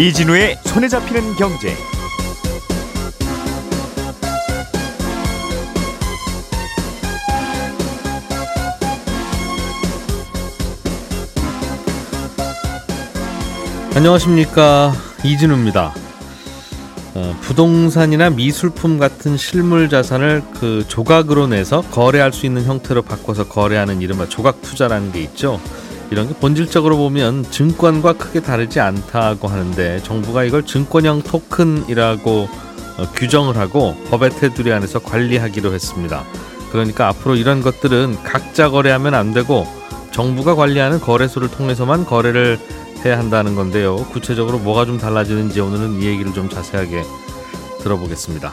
이진우의 손에 잡히는 경제. 안녕하십니까, 이진우입니다. 부동산이나 미술품 같은 실물 자산을 그 조각으로 내서 거래할 수 있는 형태로 바꿔서 거래하는 이른바 조각 투자라는 게 있죠. 이런 게 본질적으로 보면 증권과 크게 다르지 않다고 하는데, 정부가 이걸 증권형 토큰이라고 규정을 하고 법의 테두리 안에서 관리하기로 했습니다. 그러니까 앞으로 이런 것들은 각자 거래하면 안 되고 정부가 관리하는 거래소를 통해서만 거래를 해야 한다는 건데요. 구체적으로 뭐가 좀 달라지는지 오늘은 이 얘기를 좀 자세하게 들어보겠습니다.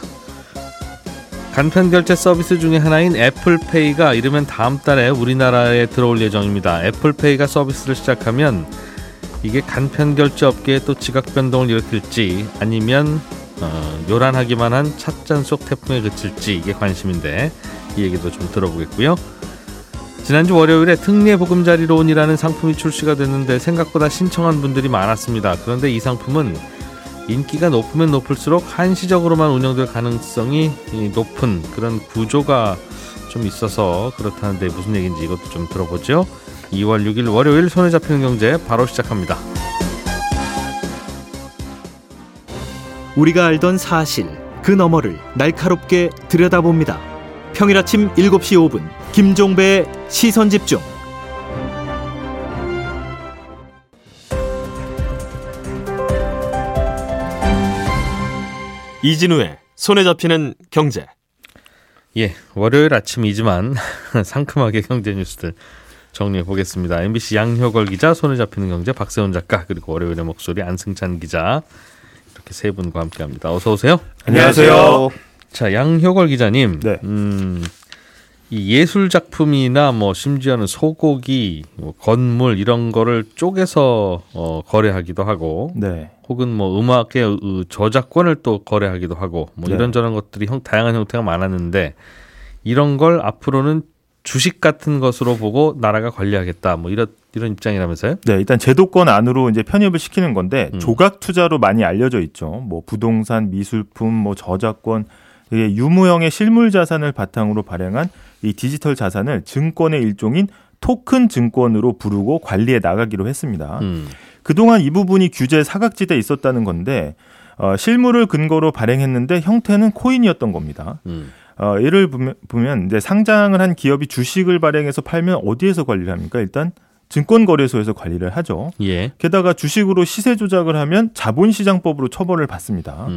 간편결제 서비스 중에 하나인 애플페이가 이르면 다음 달에 우리나라에 들어올 예정입니다. 애플페이가 서비스를 시작하면 이게 간편결제 업계에 또 지각변동을 일으킬지, 아니면 요란하기만 한 찻잔 속 태풍에 그칠지, 이게 관심인데 이 얘기도 좀 들어보겠고요. 지난주 월요일에 특례 보금자리론이라는 상품이 출시가 됐는데 생각보다 신청한 분들이 많았습니다. 그런데 이 상품은 인기가 높으면 높을수록 한시적으로만 운영될 가능성이 높은 그런 구조가 좀 있어서 그렇다는데, 무슨 얘기인지 이것도 좀 들어보죠. 2월 6일 월요일 손에 잡히는 경제 바로 시작합니다. 우리가 알던 사실 그 너머를 날카롭게 들여다봅니다. 평일 아침 7시 5분 김종배의 시선집중. 이진우의 손에 잡히는 경제. 예, 월요일 아침이지만 상큼하게 경제 뉴스들 정리해 보겠습니다. MBC 양효걸 기자, 손에 잡히는 경제 박세훈 작가, 그리고 월요일의 목소리 안승찬 기자, 이렇게 세 분과 함께합니다. 어서 오세요. 안녕하세요. 자, 양효걸 기자님, 네. 이 예술 작품이나 뭐 심지어는 소고기, 뭐 건물 이런 거를 쪼개서 거래하기도 하고, 네. 혹은 뭐 음악의 저작권을 또 거래하기도 하고, 뭐 네. 이런저런 것들이 다양한 형태가 많았는데, 이런 걸 앞으로는 주식 같은 것으로 보고 나라가 관리하겠다, 뭐 이런 입장이라면서요? 네, 일단 제도권 안으로 이제 편입을 시키는 건데 조각 투자로 많이 알려져 있죠. 뭐 부동산, 미술품, 뭐 저작권, 이게 유무형의 실물 자산을 바탕으로 발행한 이 디지털 자산을 증권의 일종인 토큰 증권으로 부르고 관리해 나가기로 했습니다. 그동안 이 부분이 규제 사각지대에 있었다는 건데, 실물을 근거로 발행했는데 형태는 코인이었던 겁니다. 예를 보면 이제 상장을 한 기업이 주식을 발행해서 팔면 어디에서 관리를 합니까? 일단 증권거래소에서 관리를 하죠. 예. 게다가 주식으로 시세 조작을 하면 자본시장법으로 처벌을 받습니다.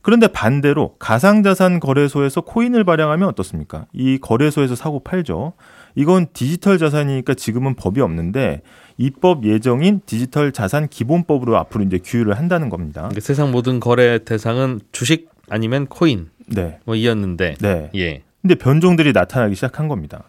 그런데 반대로 가상자산 거래소에서 코인을 발행하면 어떻습니까? 이 거래소에서 사고 팔죠. 이건 디지털 자산이니까 지금은 법이 없는데 입법 예정인 디지털 자산 기본법으로 앞으로 이제 규율을 한다는 겁니다. 그러니까 세상 모든 거래 대상은 주식 아니면 코인, 네. 뭐 이었는데, 네. 예. 근데 변종들이 나타나기 시작한 겁니다.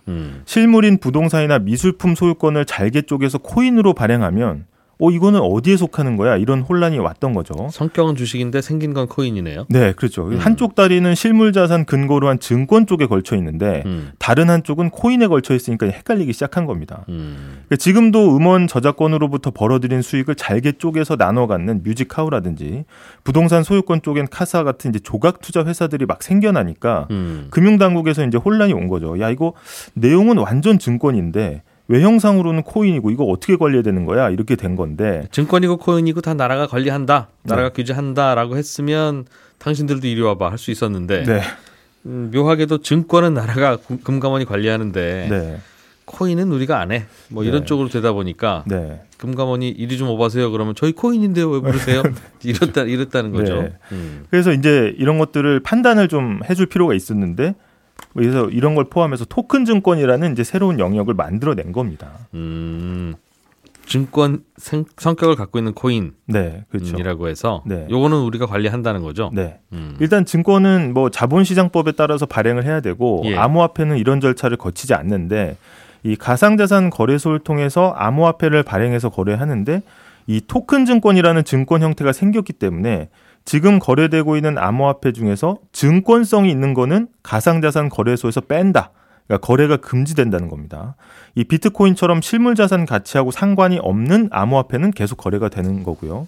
실물인 부동산이나 미술품 소유권을 잘게 쪼개서 코인으로 발행하면 이거는 어디에 속하는 거야? 이런 혼란이 왔던 거죠. 성격은 주식인데 생긴 건 코인이네요. 네, 그렇죠. 한쪽 다리는 실물 자산 근거로 한 증권 쪽에 걸쳐 있는데 다른 한쪽은 코인에 걸쳐 있으니까 헷갈리기 시작한 겁니다. 그러니까 지금도 음원 저작권으로부터 벌어들인 수익을 잘게 쪼개서 나눠 갖는 뮤직하우라든지 부동산 소유권 쪽엔 카사 같은 이제 조각 투자 회사들이 막 생겨나니까 금융당국에서 이제 혼란이 온 거죠. 야, 이거 내용은 완전 증권인데 외형상으로는 코인이고 이거 어떻게 관리해야 되는 거야? 이렇게 된 건데, 증권이고 코인이고 다 나라가 관리한다, 나라가 네. 규제한다라고 했으면 당신들도 이리 와봐 할 수 있었는데, 네. 묘하게도 증권은 나라가 금감원이 관리하는데 네. 코인은 우리가 안 해, 뭐 이런 네. 쪽으로 되다 보니까 네. 금감원이 이리 좀 오바세요 그러면 저희 코인인데요 왜 부르세요? 이렇다는 거죠. 네. 그래서 이제 이런 것들을 판단을 좀 해줄 필요가 있었는데, 그래서 이런 걸 포함해서 토큰 증권이라는 이제 새로운 영역을 만들어낸 겁니다. 증권 성격을 갖고 있는 코인, 네, 그렇죠. 이라고 해서 네. 요거는 우리가 관리한다는 거죠. 네. 일단 증권은 뭐 자본시장법에 따라서 발행을 해야 되고, 예. 암호화폐는 이런 절차를 거치지 않는데, 이 가상자산 거래소를 통해서 암호화폐를 발행해서 거래하는데, 이 토큰 증권이라는 증권 형태가 생겼기 때문에 지금 거래되고 있는 암호화폐 중에서 증권성이 있는 거는 가상자산 거래소에서 뺀다. 그러니까 거래가 금지된다는 겁니다. 이 비트코인처럼 실물 자산 가치하고 상관이 없는 암호화폐는 계속 거래가 되는 거고요.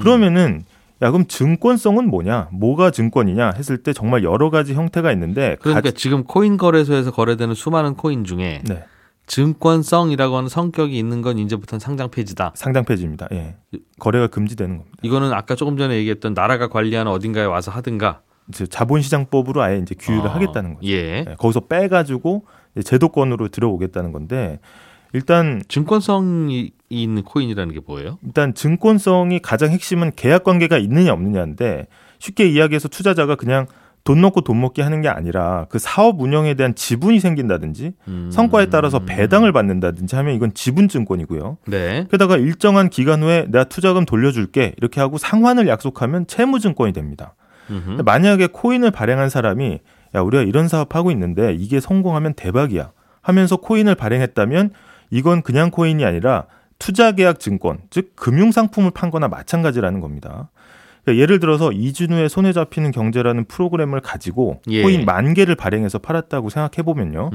그러면은 야, 그럼 증권성은 뭐냐? 뭐가 증권이냐? 했을 때 정말 여러 가지 형태가 있는데. 그러니까 지금 코인 거래소에서 거래되는 수많은 코인 중에 네. 증권성이라고 하는 성격이 있는 건 이제부터는 상장 폐지다. 상장 폐지입니다. 예. 거래가 금지되는 겁니다. 이거는 아까 조금 전에 얘기했던 나라가 관리하는 어딘가에 와서 하든가. 자본시장법으로 아예 이제 규율을 하겠다는 거죠. 예. 네, 거기서 빼가지고 제도권으로 들어오겠다는 건데 일단 증권성이 있는 코인이라는 게 뭐예요? 일단 증권성이 가장 핵심은 계약 관계가 있느냐 없느냐인데 쉽게 이야기해서 투자자가 그냥 돈 넣고 돈 먹기 하는 게 아니라 그 사업 운영에 대한 지분이 생긴다든지 성과에 따라서 배당을 받는다든지 하면 이건 지분증권이고요. 네. 게다가 일정한 기간 후에 내가 투자금 돌려줄게 이렇게 하고 상환을 약속하면 채무증권이 됩니다. 근데 만약에 코인을 발행한 사람이 야, 우리가 이런 사업하고 있는데 이게 성공하면 대박이야 하면서 코인을 발행했다면 이건 그냥 코인이 아니라 투자계약 증권, 즉 금융상품을 판 거나 마찬가지라는 겁니다. 그러니까 예를 들어서 이진우의 손에 잡히는 경제라는 프로그램을 가지고 예. 코인 10,000개를 발행해서 팔았다고 생각해보면요.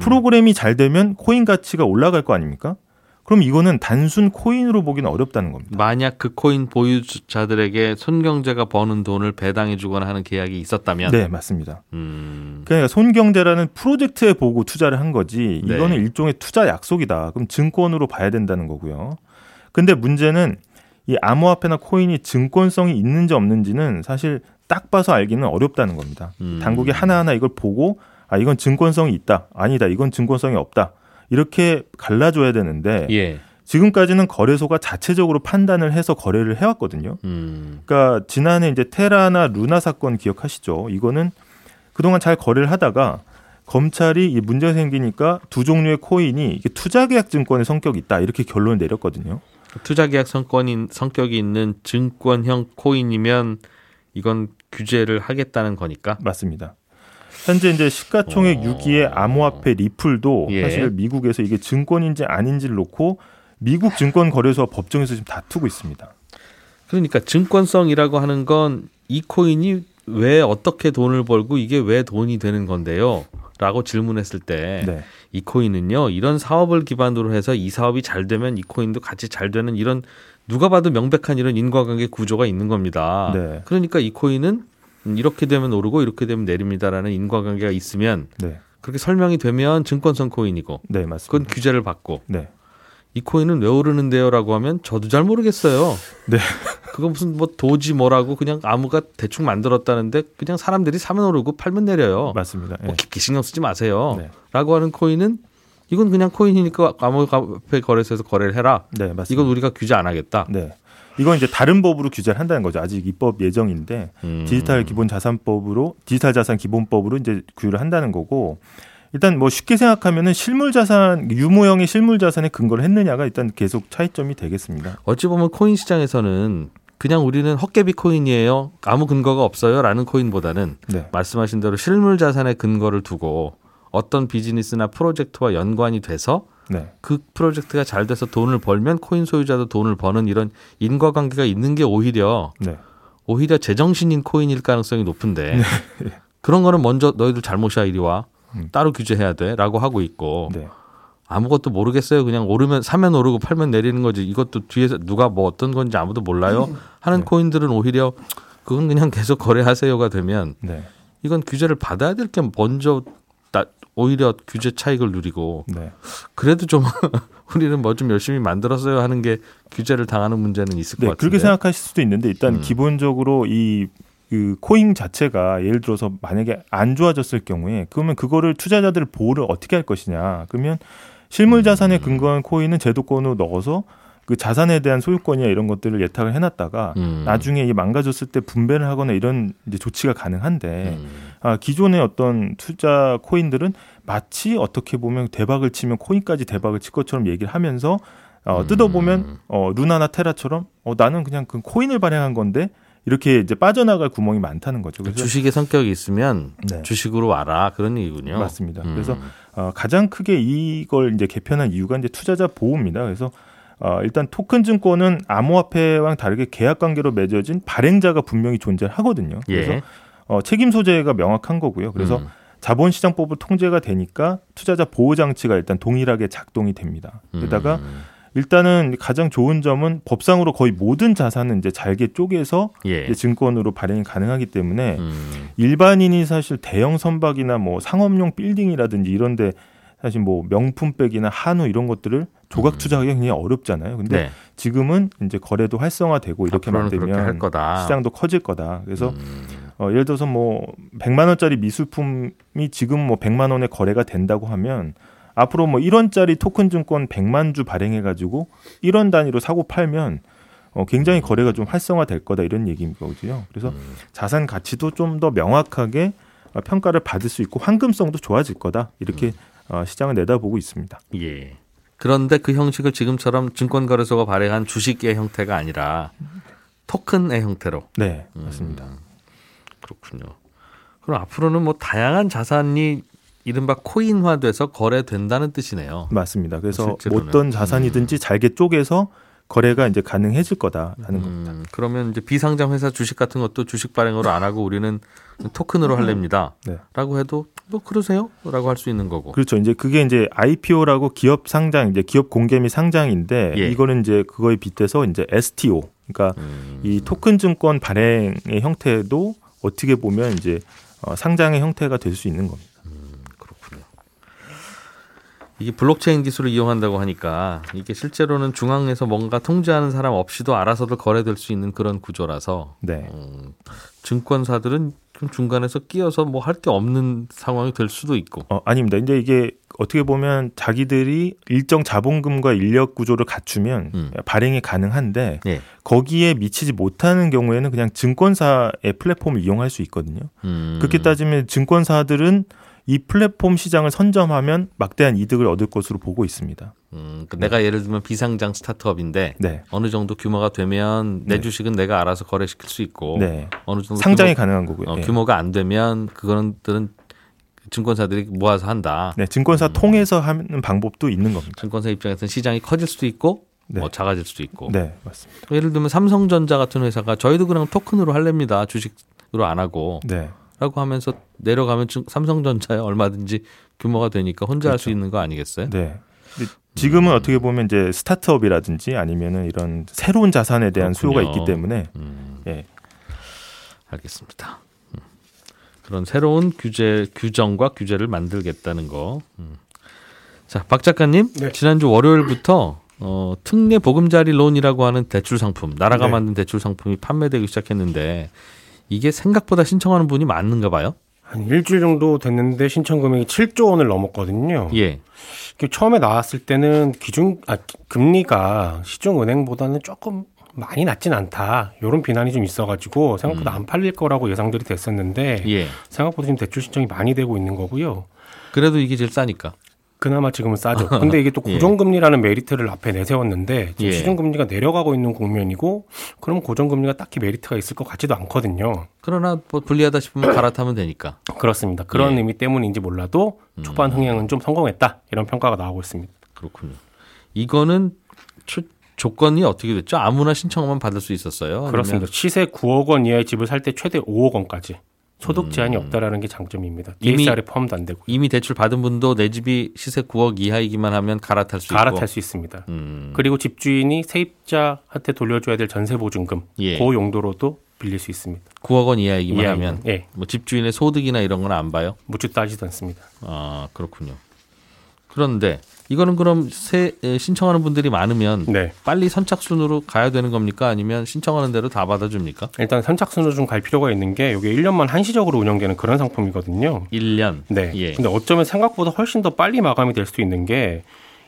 프로그램이 잘 되면 코인 가치가 올라갈 거 아닙니까? 그럼 이거는 단순 코인으로 보기는 어렵다는 겁니다. 만약 그 코인 보유자들에게 손경제가 버는 돈을 배당해 주거나 하는 계약이 있었다면? 네, 맞습니다. 그러니까 손경제라는 프로젝트에 보고 투자를 한 거지 네. 이거는 일종의 투자 약속이다. 그럼 증권으로 봐야 된다는 거고요. 근데 문제는 이 암호화폐나 코인이 증권성이 있는지 없는지는 사실 딱 봐서 알기는 어렵다는 겁니다. 당국이 하나하나 이걸 보고 아, 이건 증권성이 있다. 아니다. 이건 증권성이 없다. 이렇게 갈라줘야 되는데 예. 지금까지는 거래소가 자체적으로 판단을 해서 거래를 해왔거든요. 그러니까 지난해 이제 테라나 루나 사건 기억하시죠? 이거는 그동안 잘 거래를 하다가 검찰이 이 문제가 생기니까 두 종류의 코인이 이게 투자계약 증권의 성격이 있다 이렇게 결론을 내렸거든요. 투자계약 성격이 있는 증권형 코인이면 이건 규제를 하겠다는 거니까? 맞습니다. 현재 이제 시가총액 6위의 암호화폐 리플도 예. 사실 미국에서 이게 증권인지 아닌지를 놓고 미국 증권거래소와 법정에서 지금 다투고 있습니다. 그러니까 증권성이라고 하는 건 이 코인이 왜 어떻게 돈을 벌고 이게 왜 돈이 되는 건데요? 라고 질문했을 때 네. 이 코인은요. 이런 사업을 기반으로 해서 이 사업이 잘 되면 이 코인도 같이 잘 되는 이런 누가 봐도 명백한 이런 인과관계 구조가 있는 겁니다. 네. 그러니까 이 코인은 이렇게 되면 오르고 이렇게 되면 내립니다라는 인과관계가 있으면 네. 그렇게 설명이 되면 증권성 코인이고 네, 맞습니다. 그건 규제를 받고 네. 이 코인은 왜 오르는데요라고 하면 저도 잘 모르겠어요. 네. 그거 무슨 뭐 도지 뭐라고 그냥 아무가 대충 만들었다는데 그냥 사람들이 사면 오르고 팔면 내려요. 맞습니다. 뭐 깊게 신경 쓰지 마세요. 네. 라고 하는 코인은 이건 그냥 코인이니까 암호화폐 거래소에서 거래를 해라. 네, 맞습니다. 이건 우리가 규제 안 하겠다. 네. 이건 이제 다른 법으로 규제를 한다는 거죠. 아직 입법 예정인데 디지털 자산 기본법으로 이제 규율을 한다는 거고 일단 뭐 쉽게 생각하면은 실물 자산 유모형의 실물 자산에 근거를 했느냐가 일단 계속 차이점이 되겠습니다. 어찌 보면 코인 시장에서는 그냥 우리는 헛개비 코인이에요. 아무 근거가 없어요라는 코인보다는 네. 말씀하신 대로 실물 자산에 근거를 두고 어떤 비즈니스나 프로젝트와 연관이 돼서 네. 그 프로젝트가 잘 돼서 돈을 벌면 코인 소유자도 돈을 버는 이런 인과관계가 있는 게 오히려 제정신인 코인일 가능성이 높은데 네. 그런 거는 먼저 너희들 잘못이야 이리 와 따로 규제해야 돼라고 하고 있고 네. 아무것도 모르겠어요 그냥 오르면 사면 오르고 팔면 내리는 거지 이것도 뒤에서 누가 뭐 어떤 건지 아무도 몰라요 하는 네. 코인들은 오히려 그건 그냥 계속 거래하세요가 되면 네. 이건 규제를 받아야 될 게 먼저 오히려 규제 차익을 누리고 네. 그래도 좀 우리는 뭐 좀 열심히 만들었어요 하는 게 규제를 당하는 문제는 있을 네, 것 같은데 그렇게 생각하실 수도 있는데 일단 기본적으로 그 코인 자체가 예를 들어서 만약에 안 좋아졌을 경우에 그러면 그거를 투자자들 보호를 어떻게 할 것이냐 그러면 실물 자산에 근거한 코인은 제도권으로 넣어서 그 자산에 대한 소유권이나 이런 것들을 예탁을 해놨다가 나중에 이 망가졌을 때 분배를 하거나 이런 이제 조치가 가능한데 기존의 어떤 투자 코인들은 마치 어떻게 보면 대박을 치면 코인까지 대박을 칠 것처럼 얘기를 하면서 뜯어보면 루나나 테라처럼 나는 그냥 그 코인을 발행한 건데 이렇게 이제 빠져나갈 구멍이 많다는 거죠. 그래서 주식의 성격이 있으면 네. 주식으로 와라 그런 얘기군요. 맞습니다. 그래서 가장 크게 이걸 이제 개편한 이유가 이제 투자자 보호입니다. 그래서 일단 토큰 증권은 암호화폐와 다르게 계약 관계로 맺어진 발행자가 분명히 존재하거든요. 그래서 책임 소재가 명확한 거고요. 그래서 자본시장법으로 통제가 되니까 투자자 보호 장치가 일단 동일하게 작동이 됩니다. 게다가 일단은 가장 좋은 점은 법상으로 거의 모든 자산은 이제 잘게 쪼개서 예. 이제 증권으로 발행이 가능하기 때문에 일반인이 사실 대형 선박이나 뭐 상업용 빌딩이라든지 이런데 사실 뭐 명품백이나 한우 이런 것들을 조각 투자하기 굉장히 어렵잖아요. 근데 네. 지금은 이제 거래도 활성화되고 이렇게 만들면 시장도 커질 거다. 그래서 예를 들어서 뭐 100만 원짜리 미술품이 지금 뭐 100만 원에 거래가 된다고 하면 앞으로 뭐 1원짜리 토큰 증권 100만 주 발행해가지고 1원 단위로 사고 팔면 굉장히 거래가 좀 활성화될 거다 이런 얘기인 거죠. 그래서 자산 가치도 좀 더 명확하게 평가를 받을 수 있고 환금성도 좋아질 거다 이렇게 시장을 내다보고 있습니다. 예. 그런데 그 형식을 지금처럼 증권거래소가 발행한 주식의 형태가 아니라 토큰의 형태로. 네, 맞습니다. 그렇군요. 그럼 앞으로는 뭐 다양한 자산이 이른바 코인화돼서 거래된다는 뜻이네요. 맞습니다. 그래서 실제로는. 어떤 자산이든지 잘게 쪼개서 거래가 이제 가능해질 거다라는 겁니다. 그러면 이제 비상장 회사 주식 같은 것도 주식 발행으로 안 하고 우리는 토큰으로 할랍니다. 네. 라고 해도 뭐 그러세요? 라고 할 수 있는 거고. 그렇죠. 이제 그게 이제 IPO라고 기업 상장, 이제 기업 공개 및 상장인데 예. 이거는 이제 그거에 빗대서 이제 STO. 그러니까 이 토큰 증권 발행의 형태도 어떻게 보면 이제 상장의 형태가 될 수 있는 겁니다. 이게 블록체인 기술을 이용한다고 하니까 이게 실제로는 중앙에서 뭔가 통제하는 사람 없이도 알아서도 거래될 수 있는 그런 구조라서 네. 증권사들은 중간에서 끼어서 뭐 할 게 없는 상황이 될 수도 있고. 아닙니다. 이제 이게 어떻게 보면 자기들이 일정 자본금과 인력 구조를 갖추면 발행이 가능한데 예. 거기에 미치지 못하는 경우에는 그냥 증권사의 플랫폼을 이용할 수 있거든요. 그렇게 따지면 증권사들은 이 플랫폼 시장을 선점하면 막대한 이득을 얻을 것으로 보고 있습니다. 내가 예를 들면 비상장 스타트업인데 네. 어느 정도 규모가 되면 내 네. 주식은 내가 알아서 거래시킬 수 있고 네. 어느 정도 상장이 가능한 거고요. 네. 규모가 안 되면 그거는 증권사들이 모아서 한다. 네, 증권사 통해서 하는 방법도 있는 겁니다. 증권사 입장에서는 시장이 커질 수도 있고 네. 작아질 수도 있고. 네, 맞습니다. 예를 들면 삼성전자 같은 회사가 저희도 그냥 토큰으로 할랍니다. 주식으로 안 하고. 네. 라고 하면서 내려가면 삼성전자에 얼마든지 규모가 되니까 혼자 그렇죠. 할 수 있는 거 아니겠어요? 네. 지금은 어떻게 보면 이제 스타트업이라든지 아니면은 이런 새로운 자산에 대한 수요가 있기 때문에 예. 알겠습니다. 그런 새로운 규정과 규제를 만들겠다는 거. 자, 박 작가님, 네. 지난주 월요일부터 특례 보금자리 론이라고 하는 대출 상품, 나라가 네. 만든 대출 상품이 판매되기 시작했는데. 이게 생각보다 신청하는 분이 많은가 봐요? 한 일주일 정도 됐는데 신청 금액이 7조 원을 넘었거든요. 예. 처음에 나왔을 때는 금리가 시중은행보다는 조금 많이 낮진 않다. 이런 비난이 좀 있어가지고 생각보다 안 팔릴 거라고 예상들이 됐었는데 예. 생각보다 지금 대출 신청이 많이 되고 있는 거고요. 그래도 이게 제일 싸니까. 그나마 지금은 싸죠. 근데 이게 또 고정금리라는 예. 메리트를 앞에 내세웠는데 지금 예. 시중금리가 내려가고 있는 국면이고 그럼 고정금리가 딱히 메리트가 있을 것 같지도 않거든요. 그러나 뭐 불리하다 싶으면 갈아타면 되니까. 그렇습니다. 그런 예. 의미 때문인지 몰라도 초반 흥행은 좀 성공했다. 이런 평가가 나오고 있습니다. 그렇군요. 이거는 조건이 어떻게 됐죠? 아무나 신청만 받을 수 있었어요? 그렇습니다. 시세 9억 원 이하의 집을 살 때 최대 5억 원까지. 소득 제한이 없다라는 게 장점입니다. DSR에 포함도 안 되고 이미 대출 받은 분도 내 집이 시세 9억 이하이기만 하면 갈아탈 수 있습니다. 그리고 집주인이 세입자한테 돌려줘야 될 전세 보증금 예. 그 용도로도 빌릴 수 있습니다. 9억 원 이하이기만 하면 예. 뭐 집주인의 소득이나 이런 건 안 봐요? 무척 따지도 않습니다. 아 그렇군요. 그런데 이거는 그럼 신청하는 분들이 많으면 네. 빨리 선착순으로 가야 되는 겁니까? 아니면 신청하는 대로 다 받아줍니까? 일단 선착순으로 좀 갈 필요가 있는 게 이게 1년만 한시적으로 운영되는 그런 상품이거든요. 1년? 네. 예. 근데 어쩌면 생각보다 훨씬 더 빨리 마감이 될 수도 있는 게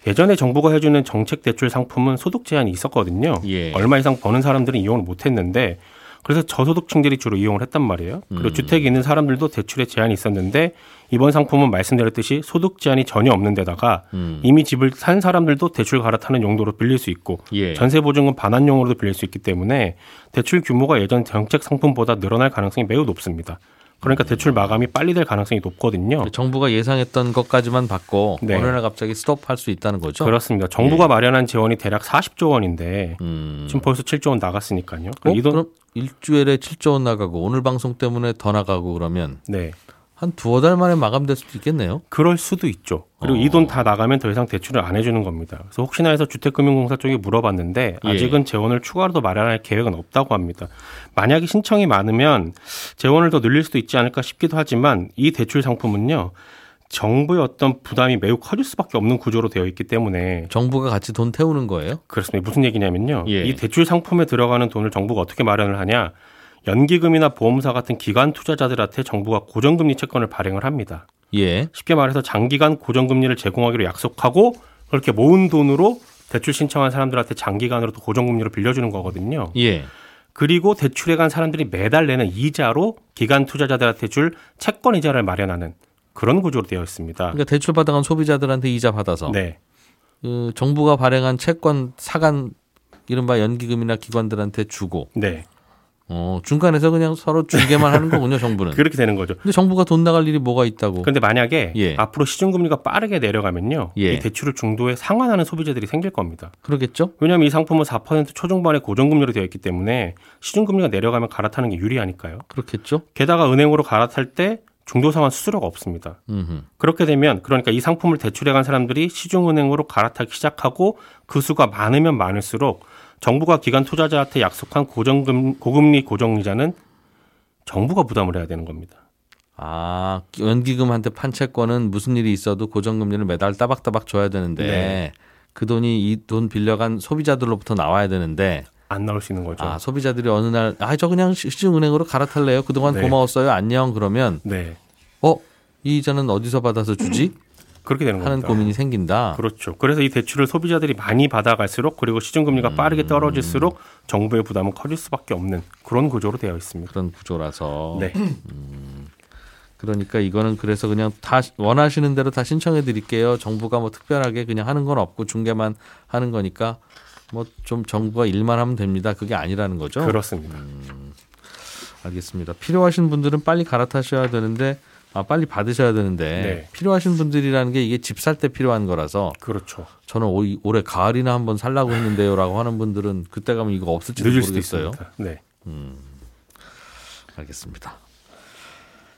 예전에 정부가 해주는 정책 대출 상품은 소득 제한이 있었거든요. 예. 얼마 이상 버는 사람들은 이용을 못했는데 그래서 저소득층들이 주로 이용을 했단 말이에요. 그리고 주택이 있는 사람들도 대출에 제한이 있었는데 이번 상품은 말씀드렸듯이 소득 제한이 전혀 없는 데다가 이미 집을 산 사람들도 대출 갈아타는 용도로 빌릴 수 있고 예. 전세 보증금 반환용으로도 빌릴 수 있기 때문에 대출 규모가 예전 정책 상품보다 늘어날 가능성이 매우 높습니다. 그러니까 대출 마감이 빨리 될 가능성이 높거든요. 정부가 예상했던 것까지만 받고 네. 어느 날 갑자기 스톱할 수 있다는 거죠? 그렇습니다. 정부가 예. 마련한 재원이 대략 40조 원인데 지금 벌써 7조 원 나갔으니까요. 그럼 일주일에 7조 원 나가고 오늘 방송 때문에 더 나가고 그러면 네. 한 두어 달 만에 마감될 수도 있겠네요. 그럴 수도 있죠. 그리고 이 돈 다 나가면 더 이상 대출을 안 해주는 겁니다. 그래서 혹시나 해서 주택금융공사 쪽에 물어봤는데 아직은 재원을 추가로 더 마련할 계획은 없다고 합니다. 만약에 신청이 많으면 재원을 더 늘릴 수도 있지 않을까 싶기도 하지만 이 대출 상품은요. 정부의 어떤 부담이 매우 커질 수밖에 없는 구조로 되어 있기 때문에 정부가 같이 돈 태우는 거예요? 그렇습니다. 무슨 얘기냐면요. 이 대출 상품에 들어가는 돈을 정부가 어떻게 마련을 하냐. 연기금이나 보험사 같은 기관 투자자들한테 정부가 고정금리 채권을 발행을 합니다. 쉽게 말해서 장기간 고정금리를 제공하기로 약속하고 그렇게 모은 돈으로 대출 신청한 사람들한테 장기간으로 또 고정금리로 빌려주는 거거든요. 그리고 대출에 간 사람들이 매달 내는 이자로 기관 투자자들한테 줄 채권 이자를 마련하는 그런 구조로 되어 있습니다. 그러니까 대출 받아간 소비자들한테 이자 받아서 그 정부가 발행한 채권 사간 이른바 연기금이나 기관들한테 주고 중간에서 그냥 서로 중개만 하는 거군요, 정부는. 그렇게 되는 거죠. 근데 정부가 돈 나갈 일이 뭐가 있다고. 그런데 만약에 앞으로 시중금리가 빠르게 내려가면요. 이 대출을 중도에 상환하는 소비자들이 생길 겁니다. 그렇겠죠. 왜냐하면 이 상품은 4% 초중반의 고정금리로 되어 있기 때문에 시중금리가 내려가면 갈아타는 게 유리하니까요. 그렇겠죠. 게다가 은행으로 갈아탈 때 중도상환 수수료가 없습니다. 그렇게 되면 그러니까 이 상품을 대출해간 사람들이 시중은행으로 갈아타기 시작하고 그 수가 많으면 많을수록 정부가 기관 투자자한테 약속한 고금리 고정이자는 정부가 부담을 해야 되는 겁니다. 아, 연기금한테 판 채권은 무슨 일이 있어도 고정금리를 매달 따박따박 줘야 되는데 그 돈이 이 돈 빌려간 소비자들로부터 나와야 되는데 안 나올 수 있는 거죠. 아, 소비자들이 어느 날 저 그냥 시중은행으로 갈아탈래요. 그동안 고마웠어요. 안녕. 그러면 이 이자는 어디서 받아서 주지? 그렇게 되는 겁니다. 하는 고민이 생긴다. 그렇죠. 그래서 이 대출을 소비자들이 많이 받아갈수록 그리고 시중금리가 빠르게 떨어질수록 정부의 부담은 커질 수밖에 없는 그런 구조로 되어 있습니다. 그런 구조라서. 그러니까 이거는 그래서 그냥 다 원하시는 대로 다 신청해 드릴게요. 정부가 뭐 특별하게 그냥 하는 건 없고 중개만 하는 거니까 뭐 좀 정부가 일만 하면 됩니다. 그게 아니라는 거죠. 그렇습니다. 알겠습니다. 필요하신 분들은 빨리 갈아타셔야 되는데 빨리 받으셔야 되는데 필요하신 분들이라는 게 이게 집 살 때 필요한 거라서 그렇죠. 저는 올해 가을이나 한번 살라고 했는데요라고 하는 분들은 그때 가면 이거 없을지도 모르겠어요. 알겠습니다.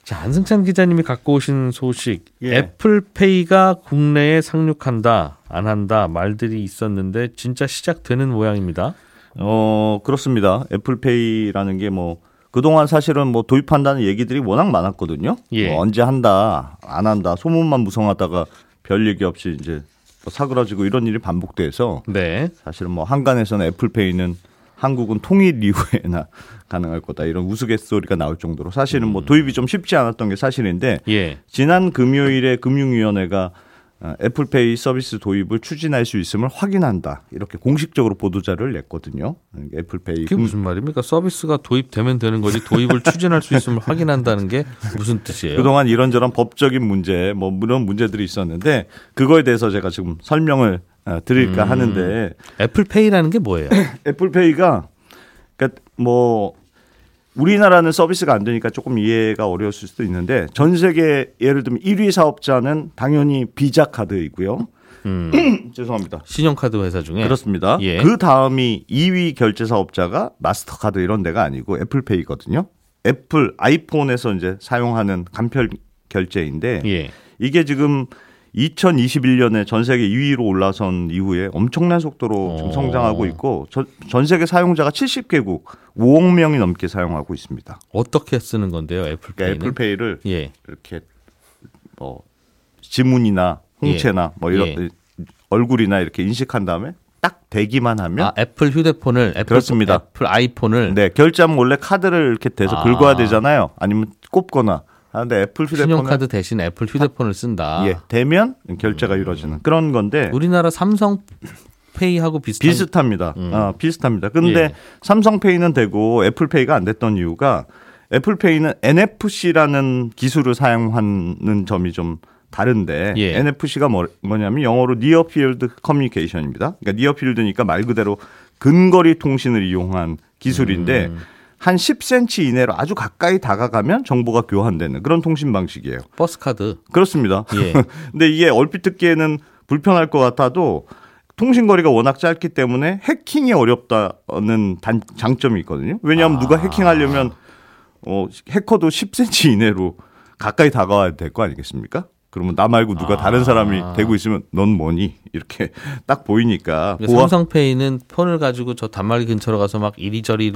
자, 안승찬 기자님이 갖고 오신 소식. 애플페이가 국내에 상륙한다, 안 한다 말들이 있었는데 진짜 시작되는 모양입니다. 그렇습니다. 애플페이라는 게 뭐 그동안 사실은 뭐 도입한다는 얘기들이 워낙 많았거든요. 뭐 언제 한다, 안 한다, 소문만 무성하다가 별 얘기 없이 이제 뭐 사그라지고 이런 일이 반복돼서 사실은 뭐 한간에서는 애플페이는 한국은 통일 이후에나 가능할 거다 이런 우스갯소리가 나올 정도로 사실은 뭐 도입이 좀 쉽지 않았던 게 사실인데 지난 금요일에 금융위원회가 애플페이 서비스 도입을 추진할 수 있음을 확인한다. 이렇게 공식적으로 보도자를 냈거든요. 애플페이. 그게 무슨 말입니까? 서비스가 도입되면 되는 거지 도입을 추진할 수 있음을 확인한다는 게 무슨 뜻이에요? 그동안 이런저런 법적인 문제, 뭐 이런 문제들이 있었는데 그거에 대해서 제가 지금 설명을 드릴까 하는데 애플페이라는 게 뭐예요? 애플페이가 그러니까 뭐 우리나라는 서비스가 안 되니까 조금 이해가 어려웠을 수도 있는데 전 세계 예를 들면 1위 사업자는 당연히 비자 카드이고요. 죄송합니다. 신용카드 회사 중에 그렇습니다. 그 다음이 2위 결제 사업자가 마스터카드 이런 데가 아니고 애플페이거든요. 애플 아이폰에서 이제 사용하는 간편 결제인데 이게 지금 2021년에 전 세계 2위로 올라선 이후에 엄청난 속도로 지금 성장하고 있고 전 세계 사용자가 70개국 5억 명이 넘게 사용하고 있습니다. 어떻게 쓰는 건데요, 애플페이는? 그러니까 애플페이를 이렇게 뭐 지문이나 홍채나 뭐 이런 얼굴이나 이렇게 인식한 다음에 딱 대기만 하면 애플 휴대폰을 그렇습니다. 애플 아이폰을 결제하면 원래 카드를 이렇게 대서 긁어야 되잖아요. 아니면 꼽거나. 근데 애플 휴대폰 신용카드 대신 애플 휴대폰을 쓴다. 대면 결제가 이루어지는 그런 건데 우리나라 삼성페이하고 비슷합니다. 비슷합니다. 근데 삼성페이는 되고 애플페이가 안 됐던 이유가 애플페이는 NFC라는 기술을 사용하는 점이 좀 다른데 NFC가 뭐냐면 영어로 Near Field Communication입니다. 그러니까 Near Field니까 말 그대로 근거리 통신을 이용한 기술인데 한 10cm 이내로 아주 가까이 다가가면 정보가 교환되는 그런 통신 방식이에요. 버스카드. 그렇습니다. 근데 이게 얼핏 듣기에는 불편할 것 같아도 통신 거리가 워낙 짧기 때문에 해킹이 어렵다는 장점이 있거든요. 왜냐하면 누가 해킹하려면 해커도 10cm 이내로 가까이 다가와야 될 거 아니겠습니까? 그러면 나 말고 누가 다른 사람이 되고 있으면 넌 뭐니? 이렇게 딱 보이니까. 삼성페이는 폰을 가지고 저 단말기 근처로 가서 막 이리저리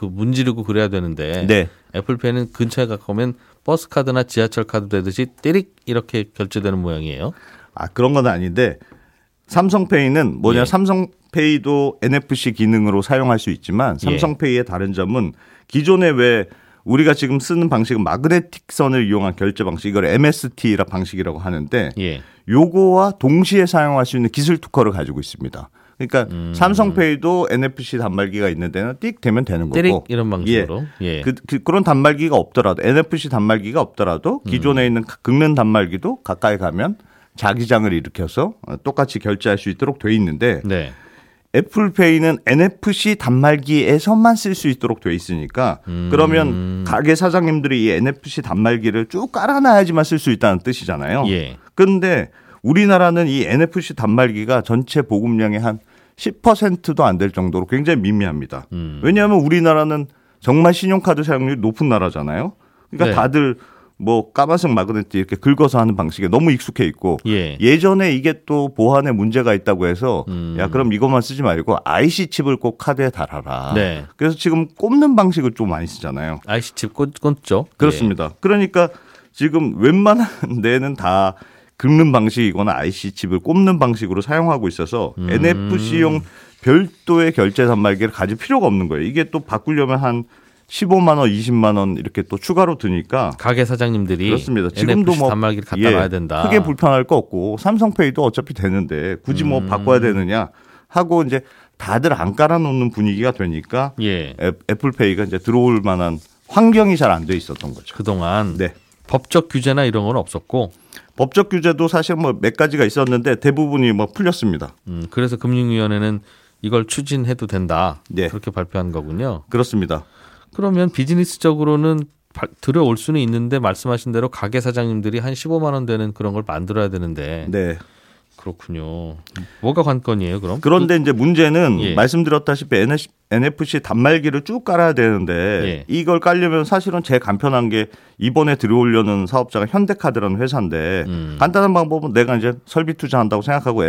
문지르고 그래야 되는데 네. 애플페이는 근처에 가까우면 버스카드나 지하철 카드 되듯이 띠릭 이렇게 결제되는 모양이에요. 아 그런 건 아닌데 삼성페이는 뭐냐 예. 삼성페이도 NFC 기능으로 사용할 수 있지만 삼성페이의 다른 점은 기존에 왜 우리가 지금 쓰는 방식은 마그네틱 선을 이용한 결제 방식, 이걸 MST 방식이라고 하는데 요거와 동시에 사용할 수 있는 기술 특허를 가지고 있습니다. 그러니까 삼성페이도 NFC 단말기가 있는 데는 띡 되면 되는 거고. 띡 이런 방식으로. 예. 그런 단말기가 없더라도 NFC 단말기가 없더라도 기존에 있는 긁는 단말기도 가까이 가면 자기장을 일으켜서 똑같이 결제할 수 있도록 돼 있는데 네. 애플페이는 NFC 단말기에서만 쓸 수 있도록 돼 있으니까 그러면 가게 사장님들이 이 NFC 단말기를 쭉 깔아놔야지만 쓸 수 있다는 뜻이잖아요. 그런데 예. 우리나라는 이 NFC 단말기가 전체 보급량의 한 10%도 안 될 정도로 굉장히 미미합니다. 왜냐하면 우리나라는 정말 신용카드 사용률이 높은 나라잖아요. 그러니까 네. 다들 뭐 까만색 마그네틱 이렇게 긁어서 하는 방식에 너무 익숙해 있고 예. 예전에 이게 또 보안에 문제가 있다고 해서 야 그럼 이것만 쓰지 말고 IC 칩을 꼭 카드에 달아라. 네. 그래서 지금 꼽는 방식을 좀 많이 쓰잖아요. IC 칩 꼽죠. 그렇습니다. 예. 그러니까 지금 웬만한 데는 다 긁는 방식이거나 IC 칩을 꼽는 방식으로 사용하고 있어서 NFC용 별도의 결제 단말기를 가질 필요가 없는 거예요. 이게 또 바꾸려면 한 15만 원, 20만 원 이렇게 또 추가로 드니까 가게 사장님들이 그렇습니다. 지금도 NFC 뭐 단말기를 갖다 놔야 된다. 크게 불편할 거 없고 삼성페이도 어차피 되는데 굳이 뭐 바꿔야 되느냐 하고 이제 다들 안 깔아놓는 분위기가 되니까 예. 애플페이가 이제 들어올 만한 환경이 잘 안 돼 있었던 거죠. 그동안 네. 법적 규제나 이런 건 없었고 법적 규제도 사실 뭐 몇 가지가 있었는데 대부분이 뭐 풀렸습니다. 그래서 금융위원회는 이걸 추진해도 된다. 네. 그렇게 발표한 거군요. 그렇습니다. 그러면 비즈니스적으로는 들어올 수는 있는데 말씀하신 대로 가게 사장님들이 한 15만 원 되는 그런 걸 만들어야 되는데 네. 그렇군요. 뭐가 관건이에요 그럼? 그런데 이제 문제는 예. 말씀드렸다시피 NFC 단말기를 쭉 깔아야 되는데 예. 이걸 깔려면 사실은 제일 간편한 게 이번에 들어오려는 사업자가 현대카드라는 회사인데 간단한 방법은 내가 이제 설비 투자한다고 생각하고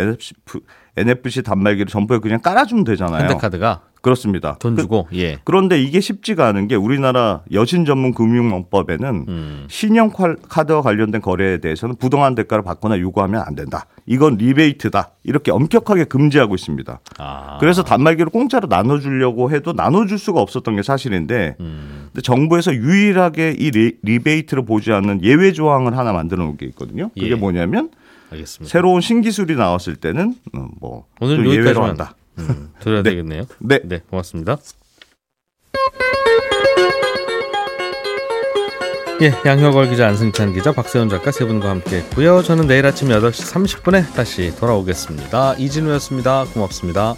NFC 단말기를 점포에 그냥 깔아주면 되잖아요. 현대카드가? 그렇습니다. 돈 주고. 예. 그런데 이게 쉽지가 않은 게 우리나라 여신 전문 금융법에는 신용 카드와 관련된 거래에 대해서는 부당한 대가를 받거나 요구하면 안 된다. 이건 리베이트다. 이렇게 엄격하게 금지하고 있습니다. 그래서 단말기를 공짜로 나눠주려고 해도 나눠줄 수가 없었던 게 사실인데 근데 정부에서 유일하게 이 리베이트를 보지 않는 예외 조항을 하나 만들어 놓은 게 있거든요. 그게 예. 뭐냐면 알겠습니다. 새로운 신기술이 나왔을 때는 뭐 오늘 예외로 한다. 들어야 네. 되겠네요. 네. 네, 고맙습니다. 예, 양효걸 기자, 안승찬 기자, 박세훈 작가 세 분과 함께했고요. 저는 내일 아침 8시 30분에 다시 돌아오겠습니다. 이진우였습니다. 고맙습니다.